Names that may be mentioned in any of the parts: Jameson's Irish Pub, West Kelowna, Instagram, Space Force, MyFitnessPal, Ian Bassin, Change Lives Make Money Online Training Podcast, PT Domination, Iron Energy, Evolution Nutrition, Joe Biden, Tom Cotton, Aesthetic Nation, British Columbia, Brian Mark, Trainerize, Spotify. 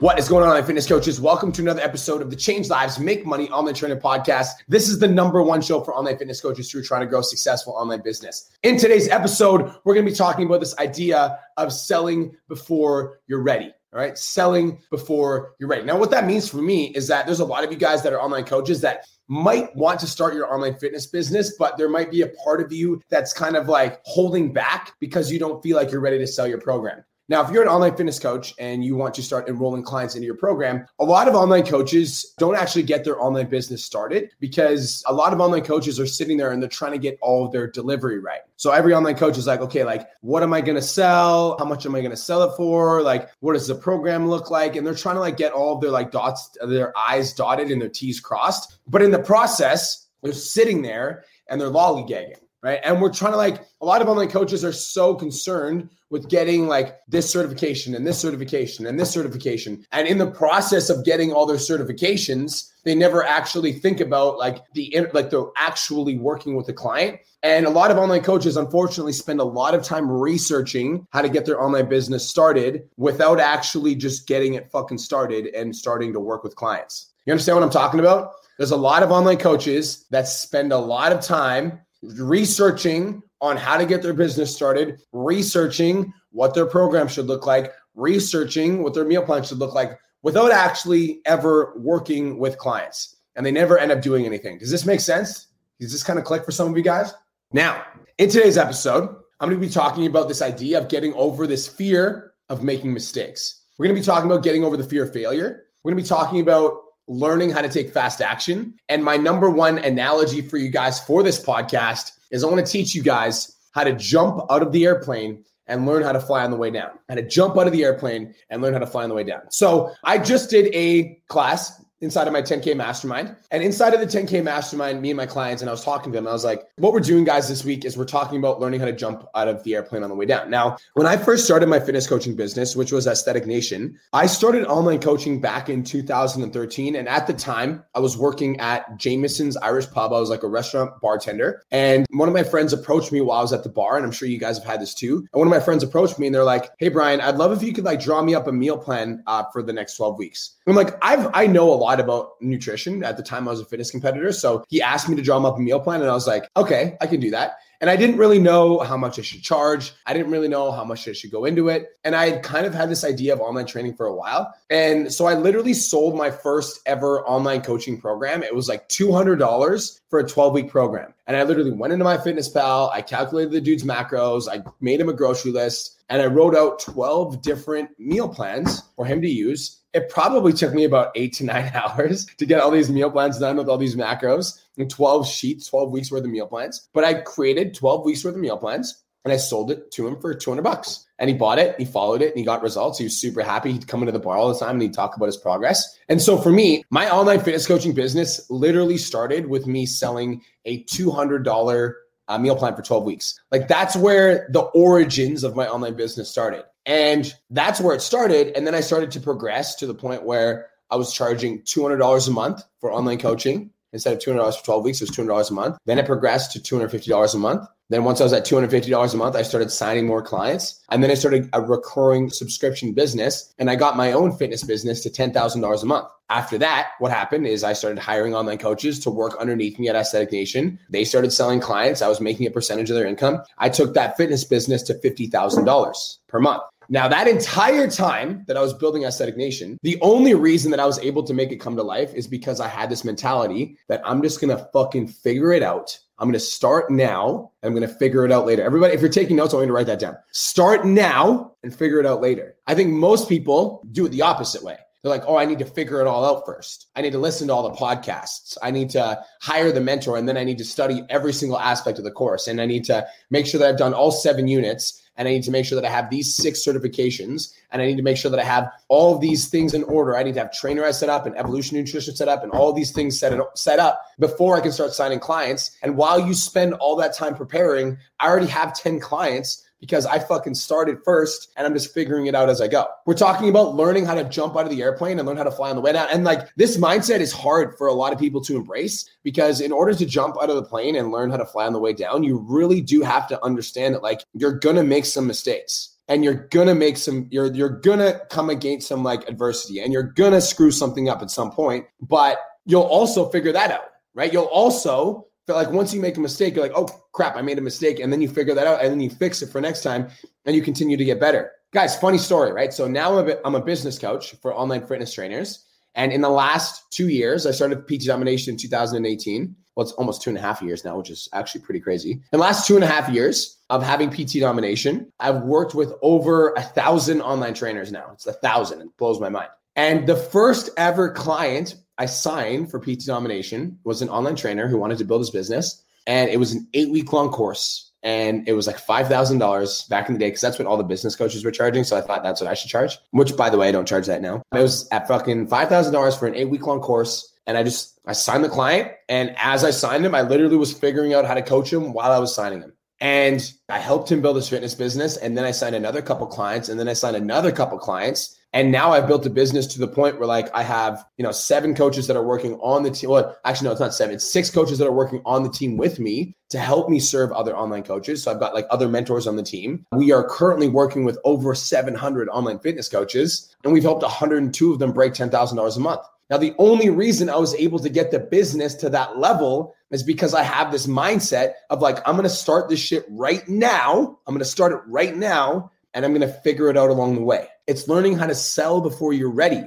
What is going on, fitness coaches? Welcome to another episode of the Change Lives Make Money Online Training Podcast. This is the #1 show for online fitness coaches who are trying to grow a successful online business. In today's episode, we're going to be talking about this idea of selling before you're ready. All right, selling before you're ready. Now, what that means for me is that there's a lot of you guys that are online coaches that might want to start your online fitness business, but there might be a part of you that's kind of like holding back because you don't feel like you're ready to sell your program. Now, if you're an online fitness coach and you want to start enrolling clients into your program, a lot of online coaches don't actually get their online business started because a lot of online coaches are sitting there and they're trying to get all of their delivery right. So every online coach is like, okay, like, what am I going to sell? How much am I going to sell it for? Like, what does the program look like? And they're trying to like get all of their like dots, their I's dotted and their T's crossed. But in the process, they're sitting there and they're lollygagging. Right. And we're trying to like, a lot of online coaches are so concerned with getting like this certification and this certification and this certification. And in the process of getting all their certifications, they never actually think about like they're actually working with the client. And a lot of online coaches, unfortunately, spend a lot of time researching how to get their online business started without actually just getting it fucking started and starting to work with clients. You understand what I'm talking about? There's a lot of online coaches that spend a lot of time researching on how to get their business started, researching what their program should look like, researching what their meal plan should look like without actually ever working with clients. And they never end up doing anything. Does this make sense? Does this kind of click for some of you guys? Now, in today's episode, I'm going to be talking about this idea of getting over this fear of making mistakes. We're going to be talking about getting over the fear of failure. We're going to be talking about learning how to take fast action. And my #1 analogy for you guys for this podcast is I want to teach you guys how to jump out of the airplane and learn how to fly on the way down. How to jump out of the airplane and learn how to fly on the way down. So I just did a class inside of my 10K mastermind. And inside of the 10K mastermind, me and my clients, and I was talking to them, I was like, what we're doing guys this week is we're talking about learning how to jump out of the airplane on the way down. Now, when I first started my fitness coaching business, which was Aesthetic Nation, I started online coaching back in 2013. And at the time I was working at Jameson's Irish Pub. I was like a restaurant bartender. And one of my friends approached me while I was at the bar. And I'm sure you guys have had this too. And one of my friends approached me and they're like, hey, Brian, I'd love if you could like draw me up a meal plan for the next 12 weeks. And I'm like, I know a lot about nutrition. At the time I was a fitness competitor. So he asked me to draw him up a meal plan and I was like, okay, I can do that. And I didn't really know how much I should charge. I didn't really know how much I should go into it. And I had kind of had this idea of online training for a while. And so I literally sold my first ever online coaching program. It was like $200 for a 12-week program. And I literally went into MyFitnessPal. I calculated the dude's macros. I made him a grocery list and I wrote out 12 different meal plans for him to use. It probably took me about 8 to 9 hours to get all these meal plans done with all these macros and 12 sheets, 12 weeks worth of meal plans. But I created 12 weeks worth of meal plans and I sold it to him for $200. And he bought it, he followed it, and he got results. He was super happy. He'd come into the bar all the time and he'd talk about his progress. And so for me, my online fitness coaching business literally started with me selling a $200 meal plan for 12 weeks. Like that's where the origins of my online business started. And that's where it started. And then I started to progress to the point where I was charging $200 a month for online coaching. Instead of $200 for 12 weeks, it was $200 a month. Then it progressed to $250 a month. Then once I was at $250 a month, I started signing more clients. And then I started a recurring subscription business and I got my own fitness business to $10,000 a month. After that, what happened is I started hiring online coaches to work underneath me at Aesthetic Nation. They started selling clients. I was making a percentage of their income. I took that fitness business to $50,000 per month. Now, that entire time that I was building Aesthetic Nation, the only reason that I was able to make it come to life is because I had this mentality that I'm just going to fucking figure it out. I'm going to start now. And I'm going to figure it out later. Everybody, if you're taking notes, I want you to write that down. Start now and figure it out later. I think most people do it the opposite way. They're like, oh, I need to figure it all out first. I need to listen to all the podcasts. I need to hire the mentor, and then I need to study every single aspect of the course. And I need to make sure that I've done all 7 units, and I need to make sure that I have these 6 certifications, and I need to make sure that I have all of these things in order. I need to have Trainerize set up and Evolution Nutrition set up and all these things set up before I can start signing clients. And while you spend all that time preparing, I already have 10 clients because I fucking started first and I'm just figuring it out as I go. We're talking about learning how to jump out of the airplane and learn how to fly on the way down. And like, this mindset is hard for a lot of people to embrace, because in order to jump out of the plane and learn how to fly on the way down, you really do have to understand that like, you're going to make some mistakes. And you're going to make some, you're going to come against some like adversity, and you're going to screw something up at some point, but you'll also figure that out, right? You'll also feel like once you make a mistake, you're like, oh crap, I made a mistake. And then you figure that out, and then you fix it for next time, and you continue to get better. Guys, funny story, right? So now I'm a business coach for online fitness trainers. And in the last 2 years, I started PT Domination in 2018. Well, it's almost 2.5 years now, which is actually pretty crazy. In the last 2.5 years of having PT Domination, I've worked with over 1,000 online trainers now. It's 1,000. It blows my mind. And the first ever client I signed for PT Domination was an online trainer who wanted to build his business. And it was an 8-week-long course. And it was like $5,000 back in the day, because that's what all the business coaches were charging. So I thought that's what I should charge, which, by the way, I don't charge that now. It was at fucking $5,000 for an 8-week-long course. And I signed the client. And as I signed him, I literally was figuring out how to coach him while I was signing him. And I helped him build his fitness business. And then I signed another couple clients. And then I signed another couple clients. And now I've built a business to the point where like I have, 7 coaches that are working on the team. Well, actually, no, it's not 7. It's 6 coaches that are working on the team with me to help me serve other online coaches. So I've got like other mentors on the team. We are currently working with over 700 online fitness coaches, and we've helped 102 of them break $10,000 a month. Now, the only reason I was able to get the business to that level is because I have this mindset of like, I'm going to start this shit right now. I'm going to start it right now, and I'm going to figure it out along the way. It's learning how to sell before you're ready.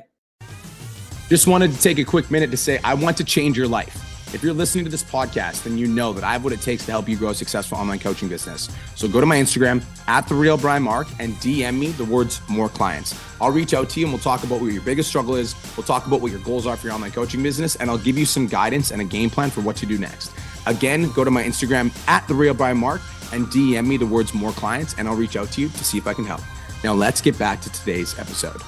Just wanted to take a quick minute to say, I want to change your life. If you're listening to this podcast, then you know that I have what it takes to help you grow a successful online coaching business. So go to my Instagram @TheRealBrianMark and DM me the words "more clients." I'll reach out to you and we'll talk about what your biggest struggle is. We'll talk about what your goals are for your online coaching business, and I'll give you some guidance and a game plan for what to do next. Again, go to my Instagram @TheRealBrianMark and DM me the words "more clients," and I'll reach out to you to see if I can help. Now let's get back to today's episode.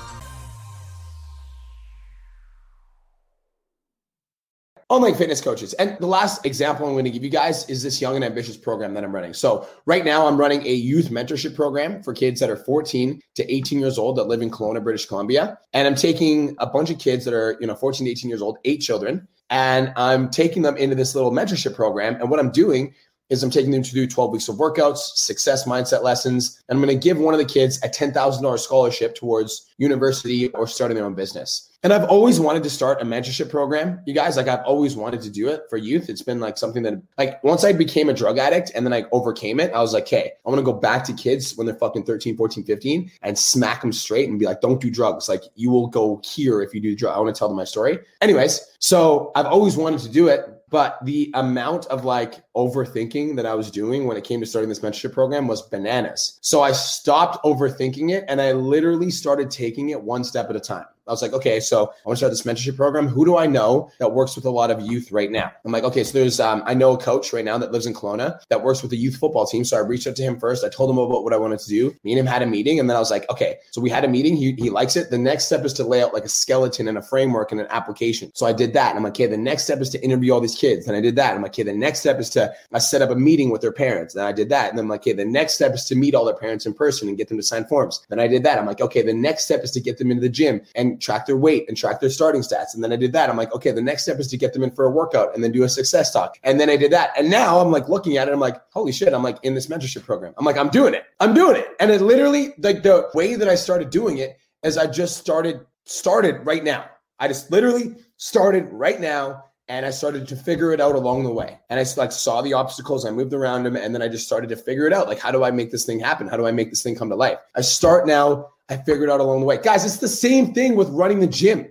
Online fitness coaches. And the last example I'm going to give you guys is this young and ambitious program that I'm running. So right now I'm running a youth mentorship program for kids that are 14 to 18 years old that live in Kelowna, British Columbia. And I'm taking a bunch of kids that are, 14 to 18 years old, 8 children, and I'm taking them into this little mentorship program. And what I'm doing is I'm taking them to do 12 weeks of workouts, success mindset lessons, and I'm going to give one of the kids a $10,000 scholarship towards university or starting their own business. And I've always wanted to start a mentorship program. You guys, I've always wanted to do it for youth. It's been something that once I became a drug addict and then I overcame it, I was like, hey, I'm going to go back to kids when they're fucking 13, 14, 15 and smack them straight and be like, don't do drugs. You will go here if you do drugs. I want to tell them my story. Anyways, so I've always wanted to do it. But the amount of overthinking that I was doing when it came to starting this mentorship program was bananas. So I stopped overthinking it, and I literally started taking it one step at a time. I was like, okay, so I want to start this mentorship program. Who do I know that works with a lot of youth right now? I'm like, okay, so there's, I know a coach right now that lives in Kelowna that works with the youth football team. So I reached out to him first. I told him about what I wanted to do. Me and him had a meeting. And then I was like, okay, so we had a meeting. He likes it. The next step is to lay out a skeleton and a framework and an application. So I did that. And I'm like, okay, the next step is to interview all these kids. And I did that. I'm like, okay, the next step is to, I set up a meeting with their parents. And I did that. And then I'm like, okay, the next step is to meet all their parents in person and get them to sign forms. Then I did that. I'm like, okay, the next step is to get them into the gym and track their weight and track their starting stats. And then I did that. I'm like, okay, the next step is to get them in for a workout and then do a success talk. And then I did that. And now I'm looking at it. I'm like, holy shit. I'm in this mentorship program. I'm I'm doing it. I'm doing it. And it literally the way that I started doing it is I just started right now. I just literally started right now. And I started to figure it out along the way. And I saw the obstacles. I moved around them. And then I just started to figure it out. How do I make this thing happen? How do I make this thing come to life? I start now. I figured out along the way. Guys, it's the same thing with running the gym.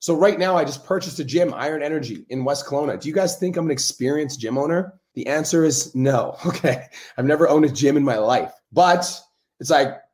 So right now, I just purchased a gym, Iron Energy, in West Kelowna. Do you guys think I'm an experienced gym owner? The answer is no. Okay. I've never owned a gym in my life. But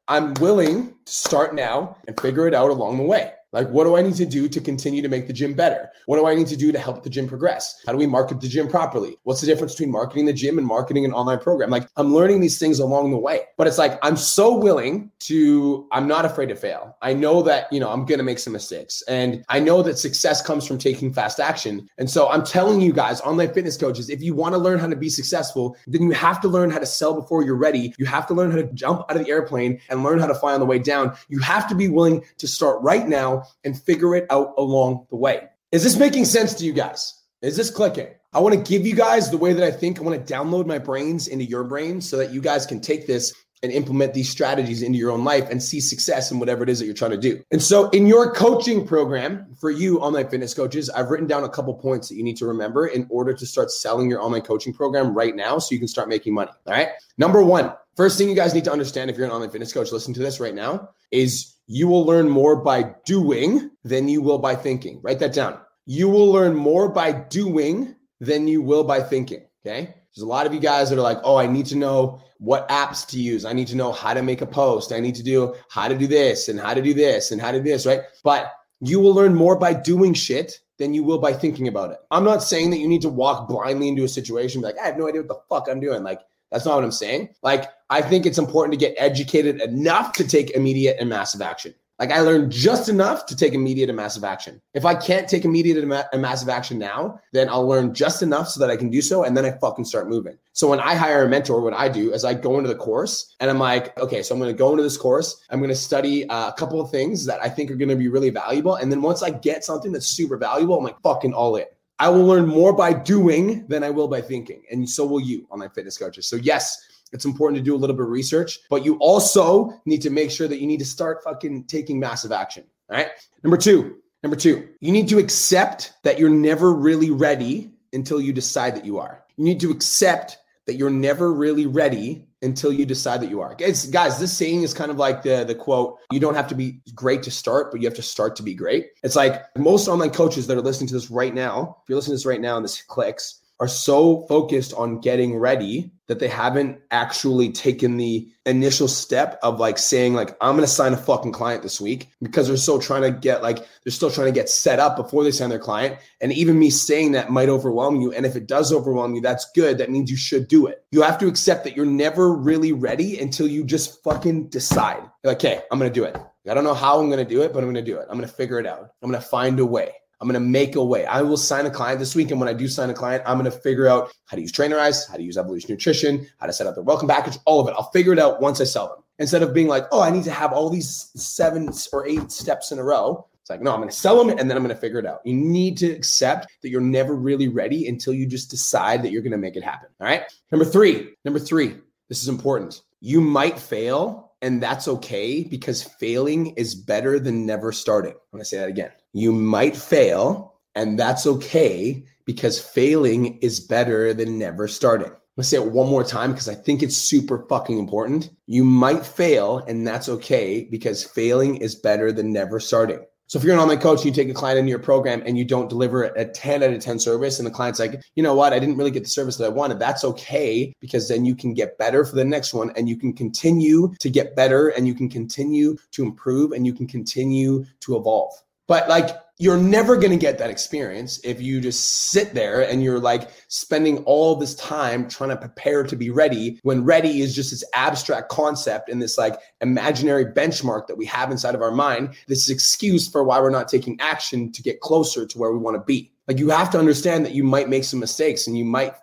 I'm willing to start now and figure it out along the way. Like, what do I need to do to continue to make the gym better? What do I need to do to help the gym progress? How do we market the gym properly? What's the difference between marketing the gym and marketing an online program? Like, I'm learning these things along the way, but it's like, I'm so willing to, I'm not afraid to fail. I know that, you know, I'm going to make some mistakes, and I know that success comes from taking fast action. And so I'm telling you guys, online fitness coaches, if you want to learn how to be successful, then you have to learn how to sell before you're ready. You have to learn how to jump out of the airplane and learn how to fly on the way down. You have to be willing to start right now and figure it out along the way. Is this making sense to you guys? Is this clicking? I want to give you guys the way that I think. I want to download my brains into your brains so that you guys can take this and implement these strategies into your own life and see success in whatever it is that you're trying to do. And so in your coaching program for you online fitness coaches, I've written down a couple points that you need to remember in order to start selling your online coaching program right now so you can start making money. All right. Number one, first thing you guys need to understand if you're an online fitness coach listening to this right now is you will learn more by doing than you will by thinking. Write that down. You will learn more by doing than you will by thinking, okay? There's a lot of you guys that are like, oh, I need to know what apps to use. I need to know how to make a post. I need to do how to do this and how to do this and how to do this, right? But you will learn more by doing shit than you will by thinking about it. I'm not saying that you need to walk blindly into a situation like, I have no idea what the fuck I'm doing. Like, that's not what I'm saying. Like, I think it's important to get educated enough to take immediate and massive action. Like, I learned just enough to take immediate and massive action. If I can't take immediate and massive action now, then I'll learn just enough so that I can do so. And then I fucking start moving. So when I hire a mentor, what I do is I go into the course and I'm like, okay, so I'm going to go into this course. I'm going to study a couple of things that I think are going to be really valuable. And then once I get something that's super valuable, I'm like fucking all in. I will learn more by doing than I will by thinking. And so will you, online fitness coaches. So yes, it's important to do a little bit of research, but you also need to make sure that you need to start fucking taking massive action. All right. Number two, you need to accept that you're never really ready until you decide that you are. You need to accept that you're never really ready until you decide that you are. It's, guys, this saying is kind of like the quote, you don't have to be great to start, but you have to start to be great. It's like most online coaches that are listening to this right now, if you're listening to this right now and this clicks, are so focused on getting ready that they haven't actually taken the initial step of like saying like, I'm going to sign a fucking client this week, because they're still trying to get set up before they sign their client. And even me saying that might overwhelm you. And if it does overwhelm you, that's good. That means you should do it. You have to accept that you're never really ready until you just fucking decide. You're like, okay, I'm going to do it. I don't know how I'm going to do it, but I'm going to do it. I'm going to figure it out. I'm going to find a way. I'm going to make a way. I will sign a client this week. And when I do sign a client, I'm going to figure out how to use Trainerize, how to use Evolution Nutrition, how to set up their welcome package, all of it. I'll figure it out once I sell them. Instead of being like, oh, I need to have all these 7 or 8 steps in a row. It's like, no, I'm going to sell them and then I'm going to figure it out. You need to accept that you're never really ready until you just decide that you're going to make it happen. All right. Number three, this is important. You might fail. And that's okay, because failing is better than never starting. I'm going to say that again. You might fail, and that's okay, because failing is better than never starting. I'm going to say it one more time because I think it's super fucking important. You might fail, and that's okay, because failing is better than never starting. So if you're an online coach, you take a client into your program and you don't deliver a 10 out of 10 service, and the client's like, you know what? I didn't really get the service that I wanted. That's okay, because then you can get better for the next one, and you can continue to get better, and you can continue to improve, and you can continue to evolve. But like, you're never going to get that experience if you just sit there and you're like spending all this time trying to prepare to be ready, when ready is just this abstract concept and this like imaginary benchmark that we have inside of our mind. This is excuse for why we're not taking action to get closer to where we want to be. Like, you have to understand that you might make some mistakes and you might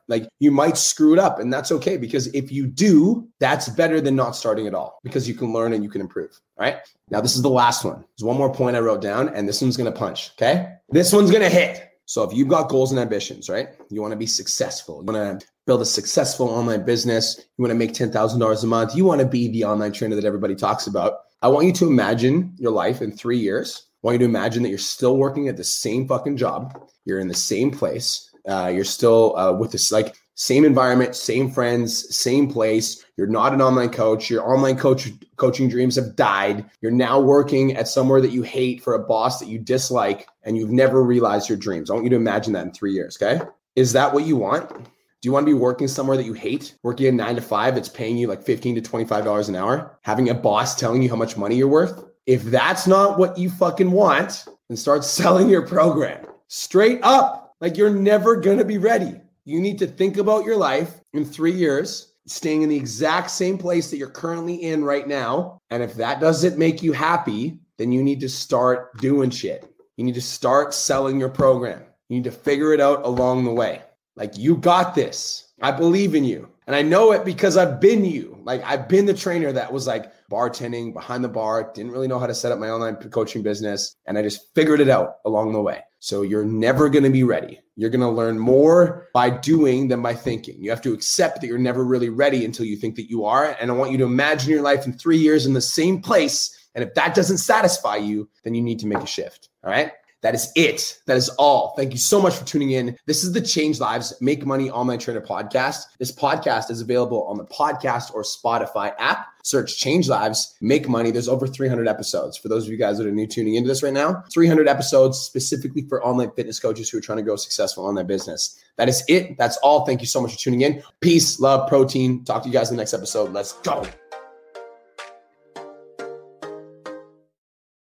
screw it up, and that's okay, because if you do, that's better than not starting at all, because you can learn and you can improve. All right. Now, this is the last one. There's one more point I wrote down, and this one's going to punch. Okay. This one's going to hit. So if you've got goals and ambitions, right? You want to be successful. You want to build a successful online business. You want to make $10,000 a month. You want to be the online trainer that everybody talks about. I want you to imagine your life in 3 years. I want you to imagine that you're still working at the same fucking job. You're in the same place. You're still with this like same environment, same friends, same place. You're not an online coach. Your online coaching dreams have died. You're now working at somewhere that you hate for a boss that you dislike, and you've never realized your dreams. I want you to imagine that in 3 years. Okay. Is that what you want? Do you want to be working somewhere that you hate? Working a 9 to 5 that's paying you like $15 to $25 an hour? Having a boss telling you how much money you're worth? If that's not what you fucking want, then start selling your program straight up. Like, you're never going to be ready. You need to think about your life in 3 years, staying in the exact same place that you're currently in right now. And if that doesn't make you happy, then you need to start doing shit. You need to start selling your program. You need to figure it out along the way. Like, you got this. I believe in you. And I know it because I've been you. Like, I've been the trainer that was like bartending behind the bar, didn't really know how to set up my online coaching business. And I just figured it out along the way. So you're never going to be ready. You're going to learn more by doing than by thinking. You have to accept that you're never really ready until you think that you are. And I want you to imagine your life in 3 years in the same place. And if that doesn't satisfy you, then you need to make a shift. All right. That is it. That is all. Thank you so much for tuning in. This is the Change Lives Make Money Online Trainer Podcast. This podcast is available on the podcast or Spotify app. Search Change Lives Make Money. There's over 300 episodes. For those of you guys that are new tuning into this right now, 300 episodes specifically for online fitness coaches who are trying to grow successful online business. That is it. That's all. Thank you so much for tuning in. Peace, love, protein. Talk to you guys in the next episode. Let's go.